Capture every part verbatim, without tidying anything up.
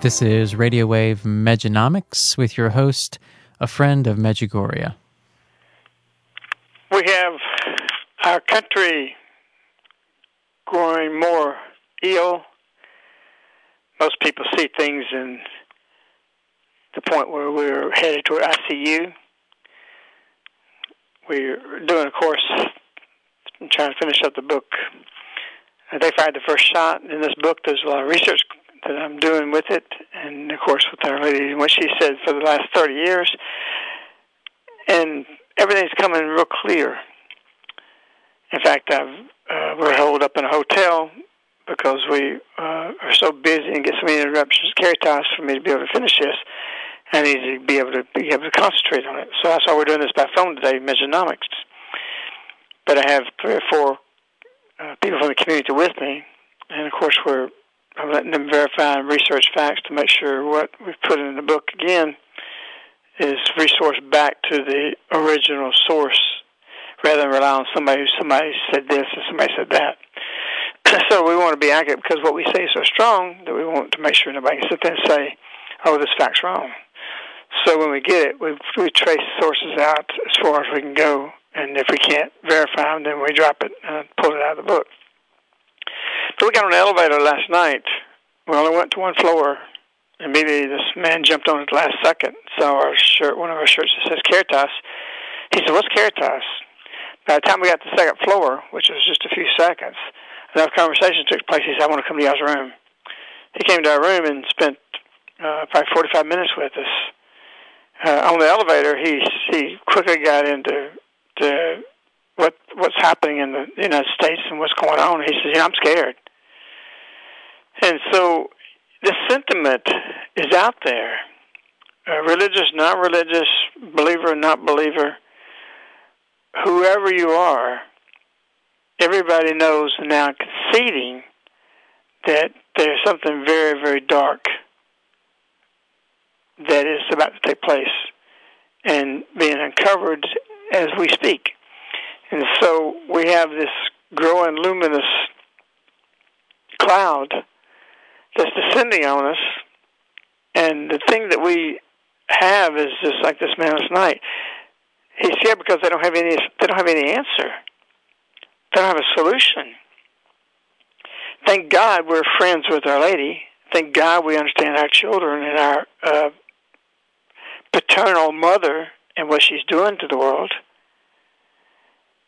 This is Radio Wave Mejanomics with your host, a friend of Medjugorje. We have our country growing more ill. Most people see things in the point where we're headed toward I C U. We're doing a course, I'm trying to finish up the book. They Fired the First Shot. In this book, there's a lot of research that I'm doing with it, and of course with Our Lady, what she said for the last thirty years, and everything's coming real clear. In fact, I've, uh, we're holed up in a hotel because we uh, are so busy and get so many interruptions at Caritas for me to be able to finish this. I need to be able to be able to concentrate on it. So that's why we're doing this by phone today, Mejanomics. But I have three or four uh, people from the community with me, and of course we're I'm letting them verify and research facts to make sure what we've put in the book, again, is resourced back to the original source rather than rely on somebody who somebody said this and somebody said that. So we want to be accurate because what we say is so strong that we want to make sure nobody can sit there and say, oh, this fact's wrong. So when we get it, we, we trace sources out as far as we can go, and if we can't verify them, then we drop it and pull it out of the book. So we got on an elevator last night. We only went to one floor. Immediately, this man jumped on at the last second. Saw our shirt, one of our shirts that says Caritas. He said, "What's Caritas?" By the time we got to the second floor, which was just a few seconds, another conversation took place. He said, "I want to come to y'all's room." He came to our room and spent uh, probably forty-five minutes with us. Uh, on the elevator, he he quickly got into the What what's happening in the United States and what's going on. He says, yeah, I'm scared. And so the sentiment is out there. Uh, religious, not religious, believer, not believer, whoever you are, everybody knows and now conceding that there's something very, very dark that is about to take place. and being uncovered as we speak. And so we have this growing luminous cloud that's descending on us, and the thing that we have is just like this man last night. He said, because they don't have any, they don't have any answer. They don't have a solution. Thank God we're friends with Our Lady. Thank God we understand our children and our uh, paternal mother and what she's doing to the world.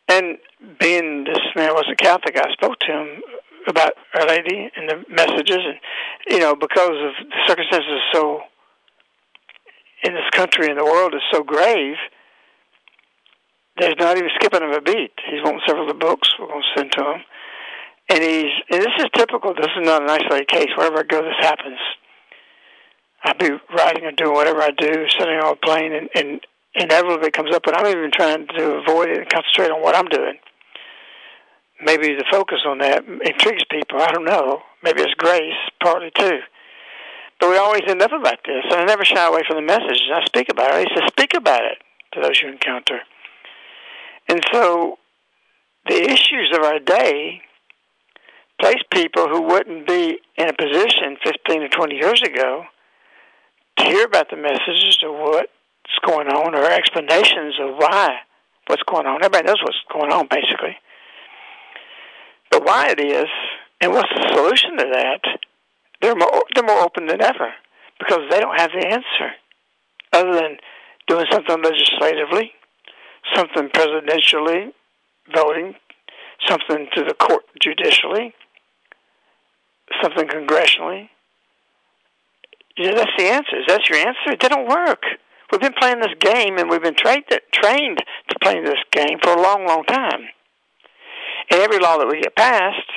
And being this man was a Catholic, I spoke to him about Our Lady and the messages, and you know, because of the circumstances so in this country and the world is so grave, there's not even skipping him a beat. He's wanting several of the books we're going to send to him. And he's, and this is typical. This is not an isolated case. Wherever I go, this happens. I'll be riding or doing whatever I do, sitting on a plane, and, and inevitably it comes up, but I'm even trying to avoid it and concentrate on what I'm doing. Maybe the focus on that intrigues people. I don't know. Maybe it's grace, partly too. But we always end up about this, and I never shy away from the message. I speak about it. I used to speak about it to those you encounter. And so the issues of our day place people who wouldn't be in a position fifteen to twenty years ago to hear about the messages of what's going on or explanations of why what's going on. Everybody knows what's going on, basically. But why it is and what's the solution to that, they're more, they're more open than ever because they don't have the answer other than doing something legislatively, something presidentially, voting, something to the court judicially, something congressionally. Yeah, that's the answers. That's your answer. It didn't work. We've been playing this game, and we've been tra- trained to play this game for a long, long time. And every law that we get passed,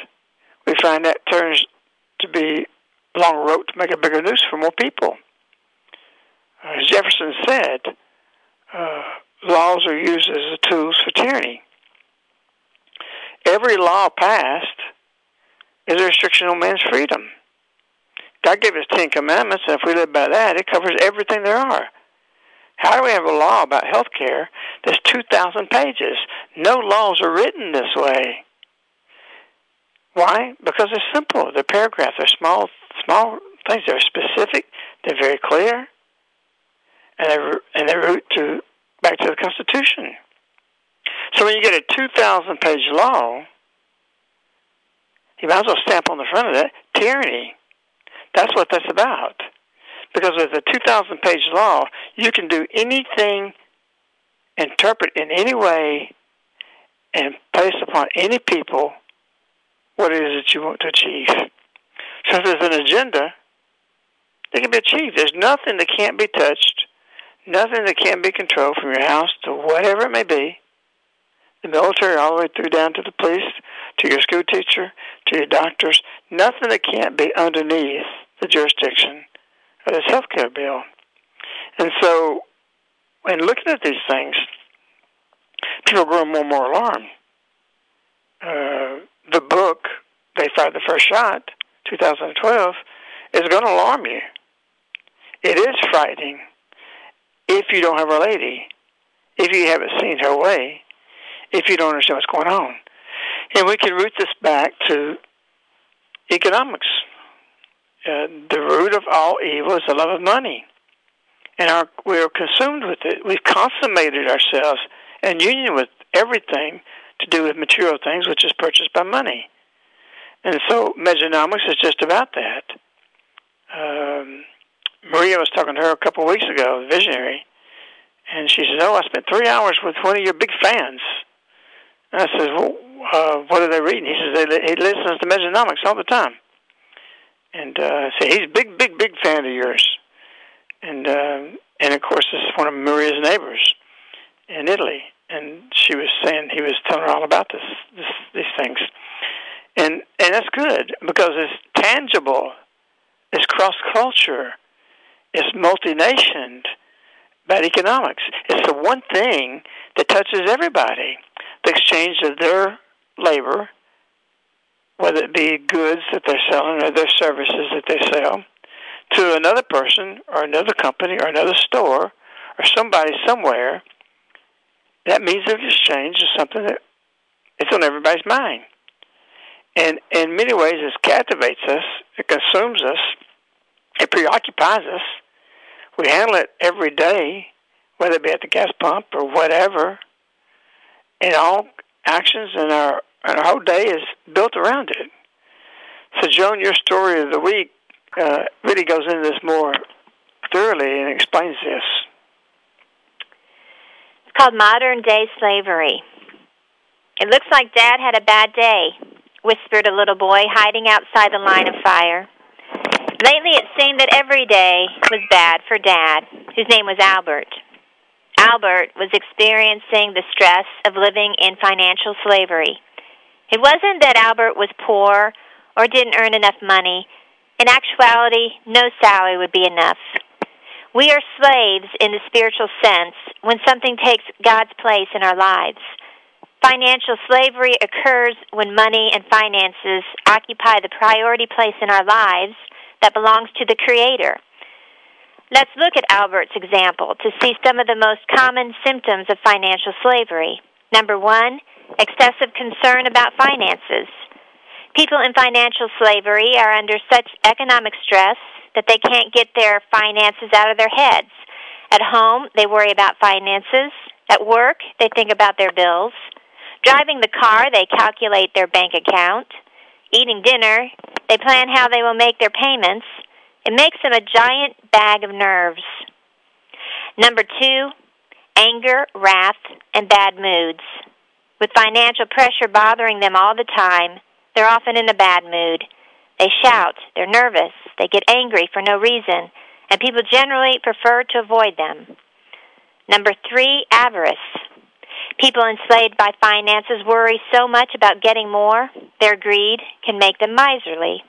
we find that turns to be a long road to make a bigger noose for more people. As Jefferson said, uh, laws are used as the tools for tyranny. Every law passed is a restriction on man's freedom. God gave us Ten Commandments, and if we live by that, it covers everything there are. How do we have a law about health care that's two thousand pages? No laws are written this way. Why? Because they're simple. They're paragraphs. They're small small things. They're specific. They're very clear. And they and they root to back to the Constitution. So when you get a two thousand page law, you might as well stamp on the front of that tyranny. That's what that's about. Because with a two thousand page law, you can do anything, interpret in any way, and place upon any people what it is that you want to achieve. So if there's an agenda, it can be achieved. There's nothing that can't be touched, nothing that can't be controlled from your house to whatever it may be, the military all the way through down to the police, to your school teacher, to your doctors, nothing that can't be underneath the jurisdiction of this health care bill. And so, in looking at these things, people are growing more and more alarmed. Uh, the book, They Fired the First Shot, twenty twelve, is going to alarm you. It is frightening if you don't have Our Lady, if you haven't seen her way, if you don't understand what's going on. And we can root this back to economics. Uh, the root of all evil is the love of money. And our, we are consumed with it. We've consummated ourselves in union with everything to do with material things, which is purchased by money. And so Mejanomics is just about that. Um, Maria was talking to her a couple of weeks ago, the visionary, and she said, oh, I spent three hours with one of your big fans. And I said, well, uh, what are they reading? He says, they, he listens to Mejanomics all the time. And uh, I said, he's a big, big, big fan of yours. And, uh, and of course, this is one of Maria's neighbors in Italy. And she was saying, he was telling her all about this, this these things. And, and that's good, because it's tangible. It's cross-culture. It's multi-nationed. About economics. It's the one thing that touches everybody. The exchange of their labor, whether it be goods that they're selling or their services that they sell, to another person or another company or another store or somebody somewhere, that means of exchange is something that it's on everybody's mind. And in many ways, it captivates us, it consumes us, it preoccupies us. We handle it every day, whether it be at the gas pump or whatever. And all actions in our, in our whole day is built around it. So, Joan, your story of the week uh, really goes into this more thoroughly and explains this. It's called Modern Day Slavery. It looks like Dad had a bad day, whispered a little boy hiding outside the line of fire. Lately it seemed that every day was bad for Dad, whose name was Albert. Albert was experiencing the stress of living in financial slavery. It wasn't that Albert was poor or didn't earn enough money. In actuality, no salary would be enough. We are slaves in the spiritual sense when something takes God's place in our lives. Financial slavery occurs when money and finances occupy the priority place in our lives that belongs to the Creator. Let's look at Albert's example to see some of the most common symptoms of financial slavery. Number one, excessive concern about finances. People in financial slavery are under such economic stress that they can't get their finances out of their heads. At home, they worry about finances. At work, they think about their bills. Driving the car, they calculate their bank account. Eating dinner, they plan how they will make their payments. It makes them a giant bag of nerves. Number two, anger, wrath, and bad moods. With financial pressure bothering them all the time, they're often in a bad mood. They shout, they're nervous, they get angry for no reason, and people generally prefer to avoid them. Number three, avarice. People enslaved by finances worry so much about getting more, their greed can make them miserly.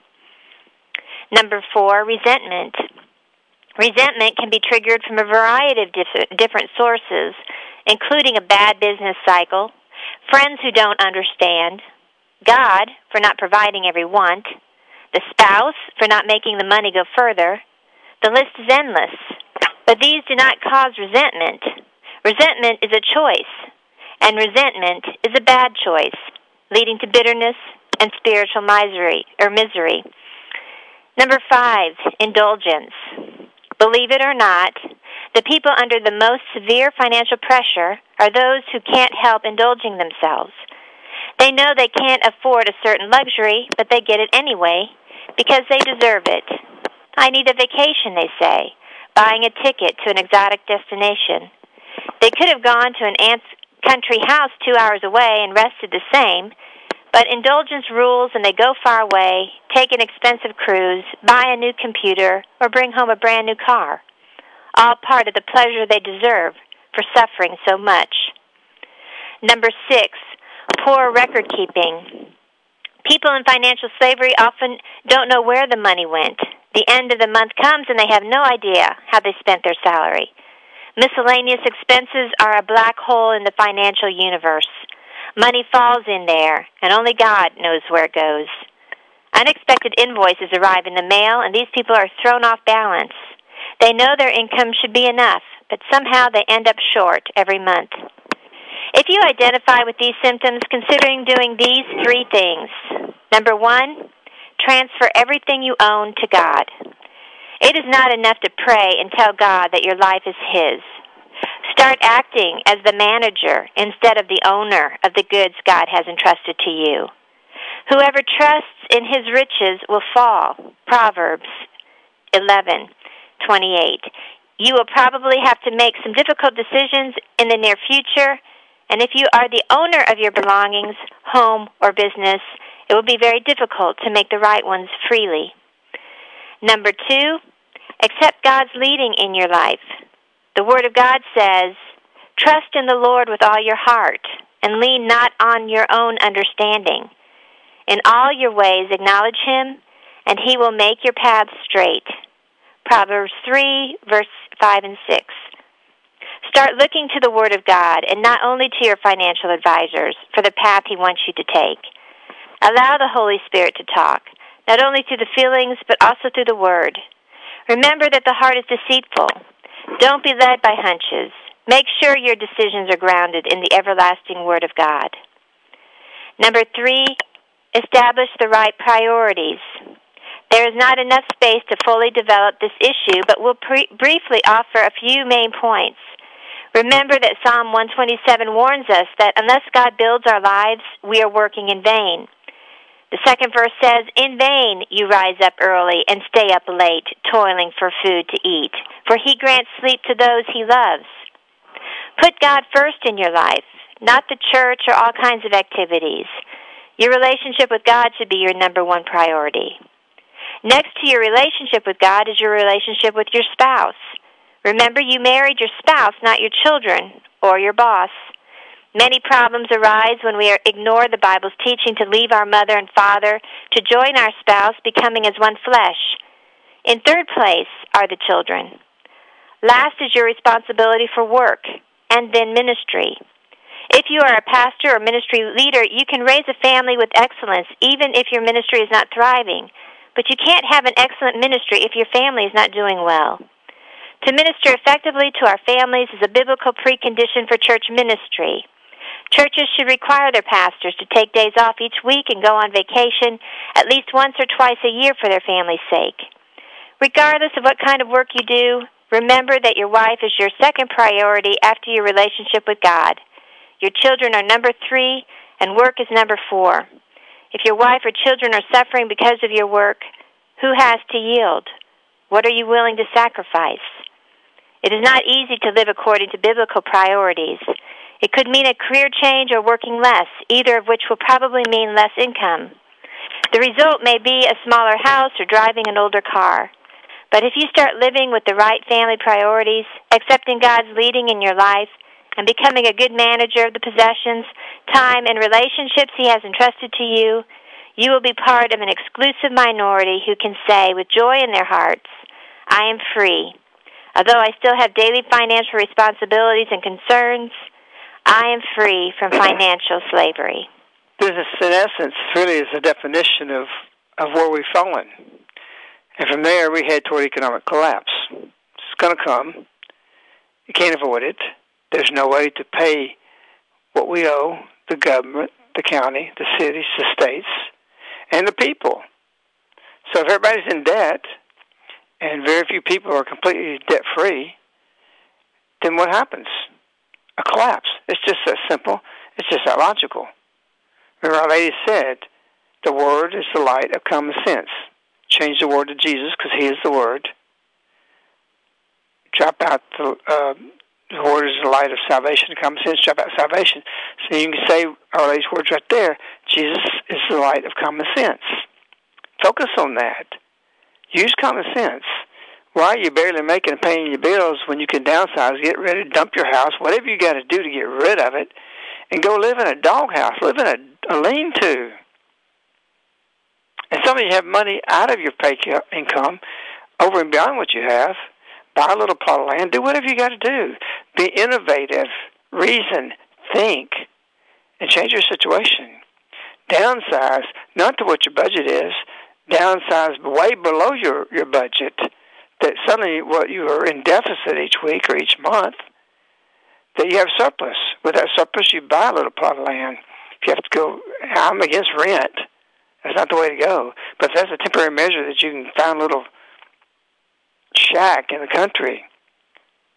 Number four, resentment. Resentment can be triggered from a variety of diff- different sources, including a bad business cycle, friends who don't understand, God for not providing every want, the spouse for not making the money go further. The list is endless, but these do not cause resentment. Resentment is a choice. And resentment is a bad choice, leading to bitterness and spiritual misery or misery. Number five, indulgence. Believe it or not, the people under the most severe financial pressure are those who can't help indulging themselves. They know they can't afford a certain luxury, but they get it anyway because they deserve it. I need a vacation, they say, buying a ticket to an exotic destination. They could have gone to an aunt's country house two hours away and rested the same, but indulgence rules and they go far away, take an expensive cruise, buy a new computer, or bring home a brand new car, all part of the pleasure they deserve for suffering so much. Number six, poor record keeping. People in financial slavery often don't know where the money went. The end of the month comes and they have no idea how they spent their salary. Miscellaneous expenses are a black hole in the financial universe. Money falls in there, and only God knows where it goes. Unexpected invoices arrive in the mail, and these people are thrown off balance. They know their income should be enough, but somehow they end up short every month. If you identify with these symptoms, considering doing these three things. Number one, transfer everything you own to God. It is not enough to pray and tell God that your life is His. Start acting as the manager instead of the owner of the goods God has entrusted to you. Whoever trusts in his riches will fall. Proverbs eleven twenty-eight. You will probably have to make some difficult decisions in the near future, and if you are the owner of your belongings, home, or business, it will be very difficult to make the right ones freely. Number two, accept God's leading in your life. The Word of God says, "Trust in the Lord with all your heart, and lean not on your own understanding. In all your ways acknowledge Him, and He will make your paths straight." Proverbs three, verse five and six. Start looking to the Word of God, and not only to your financial advisors, for the path He wants you to take. Allow the Holy Spirit to talk, not only through the feelings, but also through the Word. Remember that the heart is deceitful. Don't be led by hunches. Make sure your decisions are grounded in the everlasting Word of God. Number three, establish the right priorities. There is not enough space to fully develop this issue, but we'll pre- briefly offer a few main points. Remember that Psalm one twenty-seven warns us that unless God builds our lives, we are working in vain. The second verse says, "In vain you rise up early and stay up late, toiling for food to eat, for He grants sleep to those He loves." Put God first in your life, not the church or all kinds of activities. Your relationship with God should be your number one priority. Next to your relationship with God is your relationship with your spouse. Remember, you married your spouse, not your children or your boss. Many problems arise when we ignore the Bible's teaching to leave our mother and father to join our spouse, becoming as one flesh. In third place are the children. Last is your responsibility for work, and then ministry. If you are a pastor or ministry leader, you can raise a family with excellence, even if your ministry is not thriving. But you can't have an excellent ministry if your family is not doing well. To minister effectively to our families is a biblical precondition for church ministry. Churches should require their pastors to take days off each week and go on vacation at least once or twice a year for their family's sake. Regardless of what kind of work you do, remember that your wife is your second priority after your relationship with God. Your children are number three, and work is number four. If your wife or children are suffering because of your work, who has to yield? What are you willing to sacrifice? It is not easy to live according to biblical priorities. It could mean a career change or working less, either of which will probably mean less income. The result may be a smaller house or driving an older car. But if you start living with the right family priorities, accepting God's leading in your life, and becoming a good manager of the possessions, time, and relationships He has entrusted to you, you will be part of an exclusive minority who can say with joy in their hearts, "I am free. Although I still have daily financial responsibilities and concerns, I am free from financial slavery." This is, in essence, really is a definition of, of where we've fallen. And from there, we head toward economic collapse. It's going to come. You can't avoid it. There's no way to pay what we owe the government, the county, the cities, the states, and the people. So if everybody's in debt, and very few people are completely debt-free, then what happens? A collapse. It's just that simple. It's just that logical. Remember, Our Lady said, the Word is the light of common sense. Change the Word to Jesus because He is the Word. Drop out the... Uh, The Word is the light of salvation. Common sense, drop out salvation. So you can say Our Lady's words right there. Jesus is the light of common sense. Focus on that. Use common sense. Why are you barely making and paying your bills when you can downsize, get rid of, dump your house, whatever you got to do to get rid of it, and go live in a doghouse, live in a, a lean-to. And some of you have money out of your pay income over and beyond what you have. Buy a little plot of land. Do whatever you got to do. Be innovative. Reason. Think. And change your situation. Downsize, not to what your budget is. Downsize way below your, your budget. That suddenly what you are in deficit each week or each month, that you have surplus. With that surplus, you buy a little plot of land. If you have to go, I'm against rent. That's not the way to go. But that's a temporary measure that you can find little shack in the country,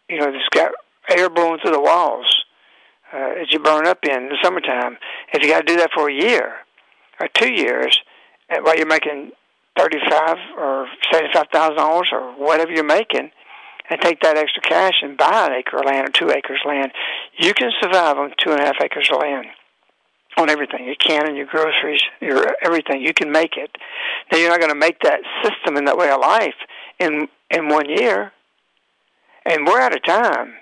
you know, that's got air blowing through the walls uh, that you burn up in the summertime. If you got to do that for a year or two years, while you're making thirty-five or seventy-five thousand dollars or whatever you're making, and take that extra cash and buy an acre of land or two acres of land, you can survive on two and a half acres of land. On everything, your can and your groceries, your everything, you can make it. Now you're not going to make that system and that way of life in in one year. And we're out of time.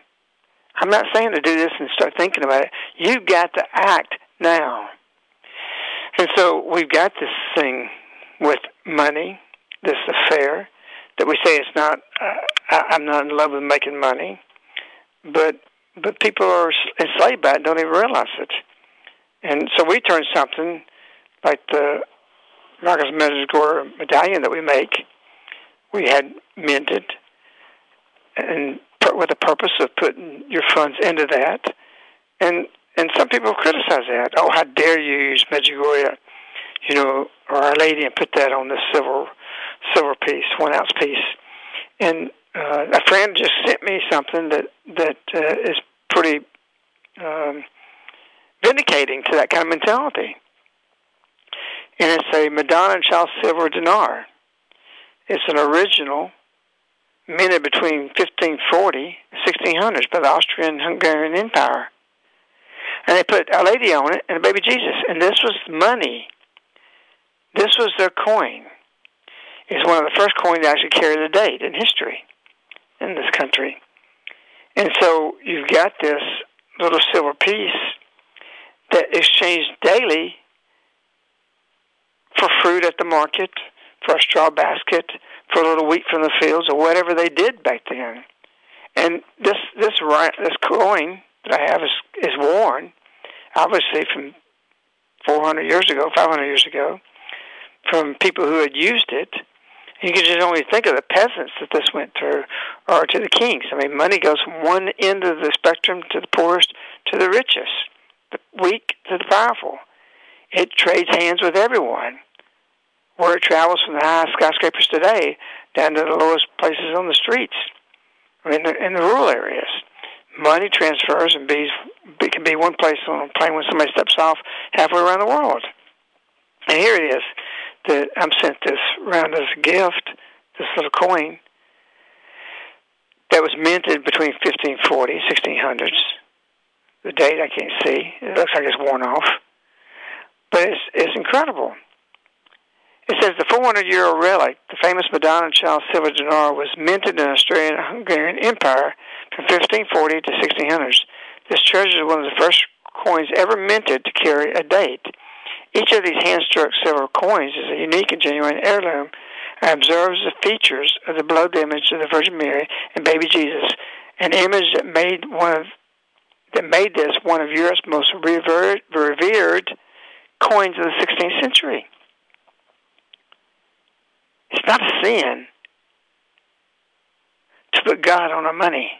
I'm not saying to do this and start thinking about it. You've got to act now. And so we've got this thing with money, this affair that we say it's not. Uh, I, I'm not in love with making money, but but people are enslaved by it, don't even realize it. And so we turn something like the Marcus Medjugorje medallion that we make, we had minted and with the purpose of putting your funds into that. And and some people criticize that. Oh, how dare you use Medjugorje, you know, or Our Lady, and put that on the silver silver piece, one ounce piece. And uh, a friend just sent me something that that uh, is pretty um, vindicating to that kind of mentality. And it's a Madonna and Child Silver Denar. It's an original minted between fifteen forty and sixteen hundreds by the Austrian-Hungarian Empire. And they put Our Lady on it and the baby Jesus. And this was money. This was their coin. It's one of the first coins that actually carry the date in history in this country. And so you've got this little silver piece that is changed daily for fruit at the market, for a straw basket, for a little wheat from the fields, or whatever they did back then. And this this this coin that I have is, is worn, obviously, from four hundred years ago, five hundred years ago, from people who had used it. You can just only think of the peasants that this went through, or to the kings. I mean, money goes from one end of the spectrum to the poorest to the richest, the weak to the powerful. It trades hands with everyone, where it travels from the highest skyscrapers today down to the lowest places on the streets, or in the, in the rural areas. Money transfers and be, be, can be one place on a plane when somebody steps off halfway around the world. And here it is that I'm sent this round as a gift, this little coin that was minted between fifteen forty and sixteen hundreds. The date I can't see. It looks like it's worn off. But it's, it's incredible. It says, the four hundred year old relic, the famous Madonna and Child Silver Denar, was minted in the Austrian-Hungarian Empire from fifteen forty to sixteen hundreds. This treasure is one of the first coins ever minted to carry a date. Each of these hand-struck silver coins is a unique and genuine heirloom and observes the features of the beloved image of the Virgin Mary and baby Jesus, an image that made one of, that made this one of Europe's most revered, revered coins of the sixteenth century. It's not a sin to put God on our money.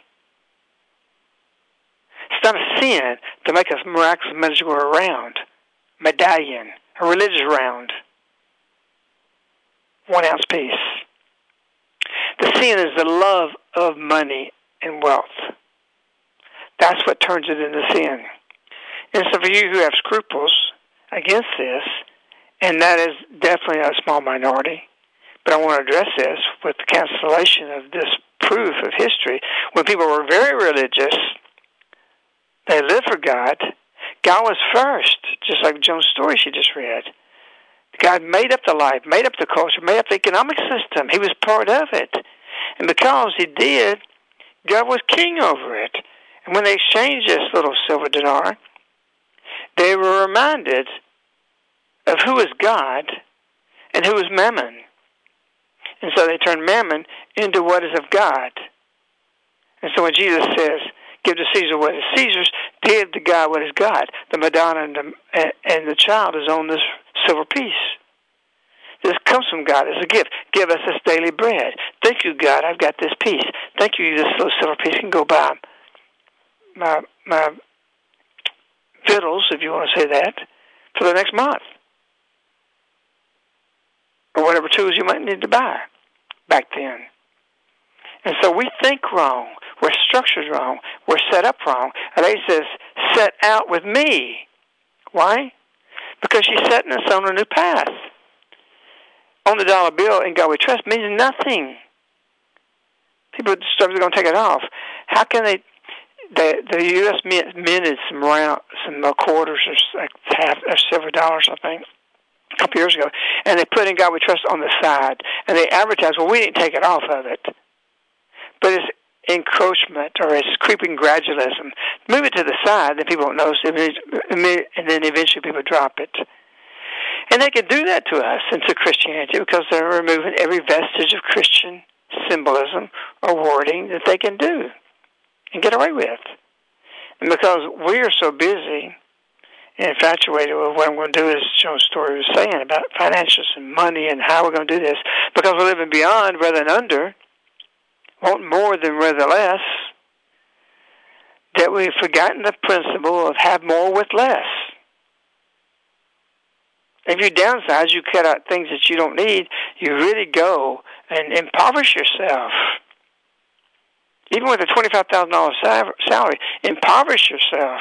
It's not a sin to make a miraculous Medjugorje round, medallion, a religious round, one ounce piece. The sin is the love of money and wealth. That's what turns it into sin. And so for you who have scruples against this, and that is definitely a small minority, but I want to address this with the cancellation of this proof of history. When people were very religious, they lived for God. God was first, just like Joan's story she just read. God made up the life, made up the culture, made up the economic system. He was part of it. And because he did, God was king over it. And when they exchanged this little silver dinar, they were reminded of who is God and who is mammon. And so they turn mammon into what is of God. And so when Jesus says, give to Caesar what is Caesar's, give to God what is God, the Madonna and the, and the child is on this silver piece. This comes from God as a gift. Give us this daily bread. Thank you, God, I've got this piece. Thank you, this little silver piece can go by my, my victuals, if you want to say that, for the next month, or whatever tools you might need to buy back then. And so we think wrong. We're structured wrong. We're set up wrong. And they says, set out with me. Why? Because she's setting us on a new path. On the dollar bill, in God we trust, means nothing. People are going to take it off. How can they... The, the U S Mint minted some round, some quarters or like half or several dollars, I think, a couple years ago, and they put in God We Trust on the side, and they advertised, well, we didn't take it off of it. But it's encroachment, or it's creeping gradualism. Move it to the side, then people don't notice it, and then eventually people drop it. And they can do that to us, and to Christianity, because they're removing every vestige of Christian symbolism or wording that they can do and get away with. And because we are so busy and infatuated with what I'm going to do, as Joan's story was saying, about financials and money and how we're going to do this, because we're living beyond rather than under, want more than rather less, that we've forgotten the principle of have more with less. If you downsize, you cut out things that you don't need, you really go and impoverish yourself. Even with a twenty-five thousand dollars salary, impoverish yourself.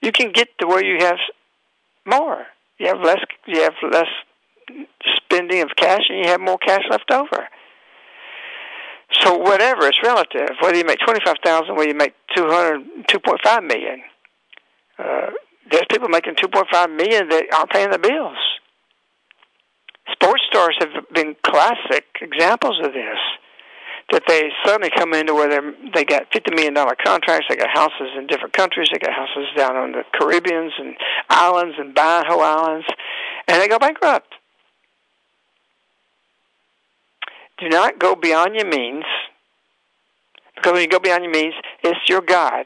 You can get to where you have more. You have less, you have less spending of cash, and you have more cash left over. So whatever, it's relative. Whether you make twenty-five thousand dollars, whether you make two hundred, two point five million dollars. Uh, there's people making two point five million dollars that aren't paying their bills. Sports stars have been classic examples of this, that they suddenly come into where they they got fifty million dollars contracts, they got houses in different countries, they got houses down on the Caribbeans and islands and Bonaire Islands, and they go bankrupt. Do not go beyond your means, because when you go beyond your means, it's your God.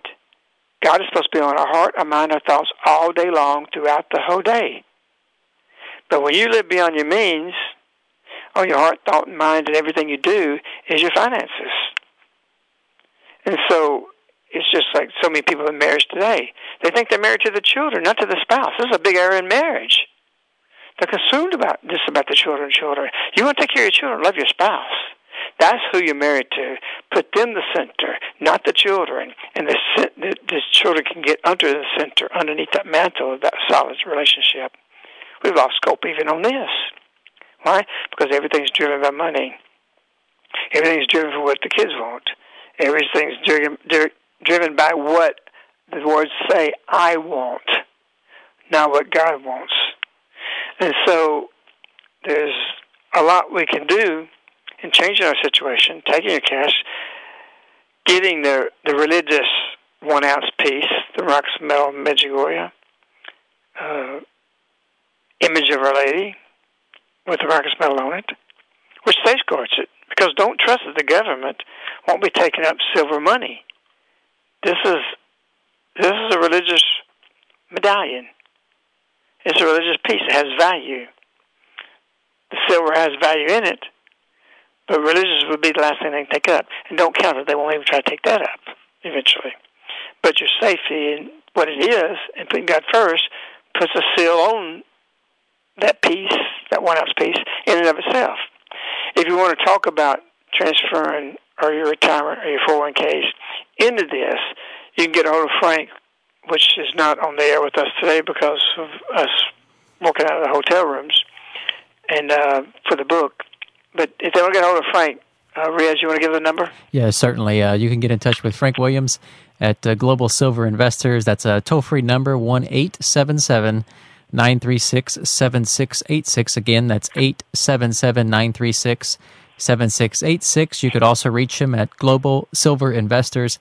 God is supposed to be on our heart, our mind, our thoughts all day long throughout the whole day. But when you live beyond your means, all your heart, thought, and mind, and everything you do is your finances. And so it's just like so many people in marriage today. They think they're married to the children, not to the spouse. This is a big error in marriage. They're consumed about this, about the children, children. You want to take care of your children, love your spouse. That's who you're married to. Put them the center, not the children. And the, the, the children can get under the center, underneath that mantle of that solid relationship. We've lost scope even on this. Why? Because everything's driven by money. Everything's driven for what the kids want. Everything's driven, driven by what the words say, I want, not what God wants. And so there's a lot we can do in changing our situation, taking your cash, getting the, the religious one-ounce piece, the Marcus Medjugorje, uh, image of Our Lady, with the Marcus medallion on it, which safeguards it, because don't trust that the government won't be taking up silver money. This is this is a religious medallion. It's a religious piece. It has value. The silver has value in it, but religious would be the last thing they can take up. And don't count it. They won't even try to take that up eventually. But your safety in what it is, and putting God first, puts a seal on that piece, that one-ounce piece, in and of itself. If you want to talk about transferring or your retirement or your four oh one k's into this, you can get a hold of Frank, which is not on the air with us today because of us working out of the hotel rooms and uh, for the book. But if they want to get a hold of Frank, uh, Riaz, you want to give the number? Yeah, certainly. Uh, you can get in touch with Frank Williams at uh, Global Silver Investors. That's a toll-free number, one eight seven seven nine three six seven six eight six. Again, that's eight seven seven nine three six seven six eight six. You could also reach him at Global Silver Investors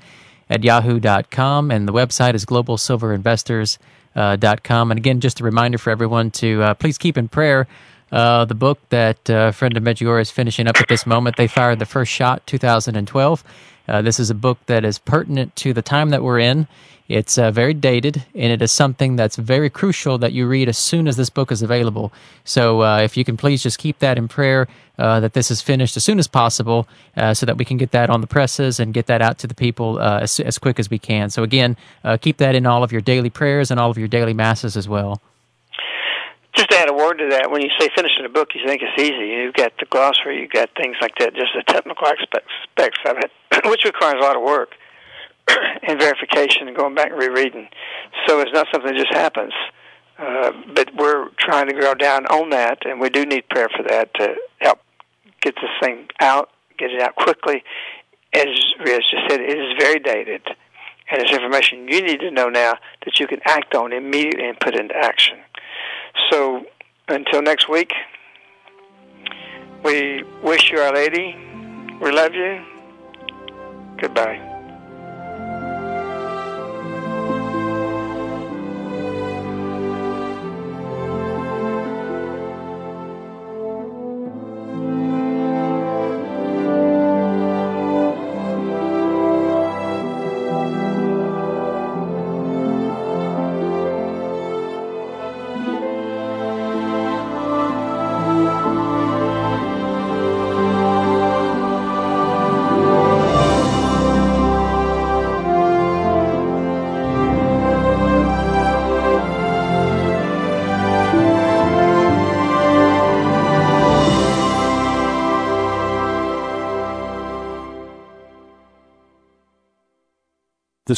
at yahoo dot com, and the website is global silver investors dot com. And again, just a reminder for everyone to uh, please keep in prayer uh, the book that uh, Friend of Medjugorje is finishing up at this moment, They Fired the First Shot, two thousand twelve. Uh, this is a book that is pertinent to the time that we're in. It's uh, very dated, and it is something that's very crucial that you read as soon as this book is available. So uh, if you can please just keep that in prayer, uh, that this is finished as soon as possible uh, so that we can get that on the presses and get that out to the people uh, as, as quick as we can. So again, uh, keep that in all of your daily prayers and all of your daily masses as well. Just to add a word to that, when you say finishing a book, you think it's easy. You've got the glossary, you've got things like that, just the technical aspects of it, which requires a lot of work and verification and going back and rereading. So it's not something that just happens. Uh, but we're trying to grow down on that, and we do need prayer for that to help get this thing out, get it out quickly. As Riaz just said, it is very dated, and it's information you need to know now that you can act on immediately and put into action. So until next week, we wish you Our Lady. We love you. Goodbye. The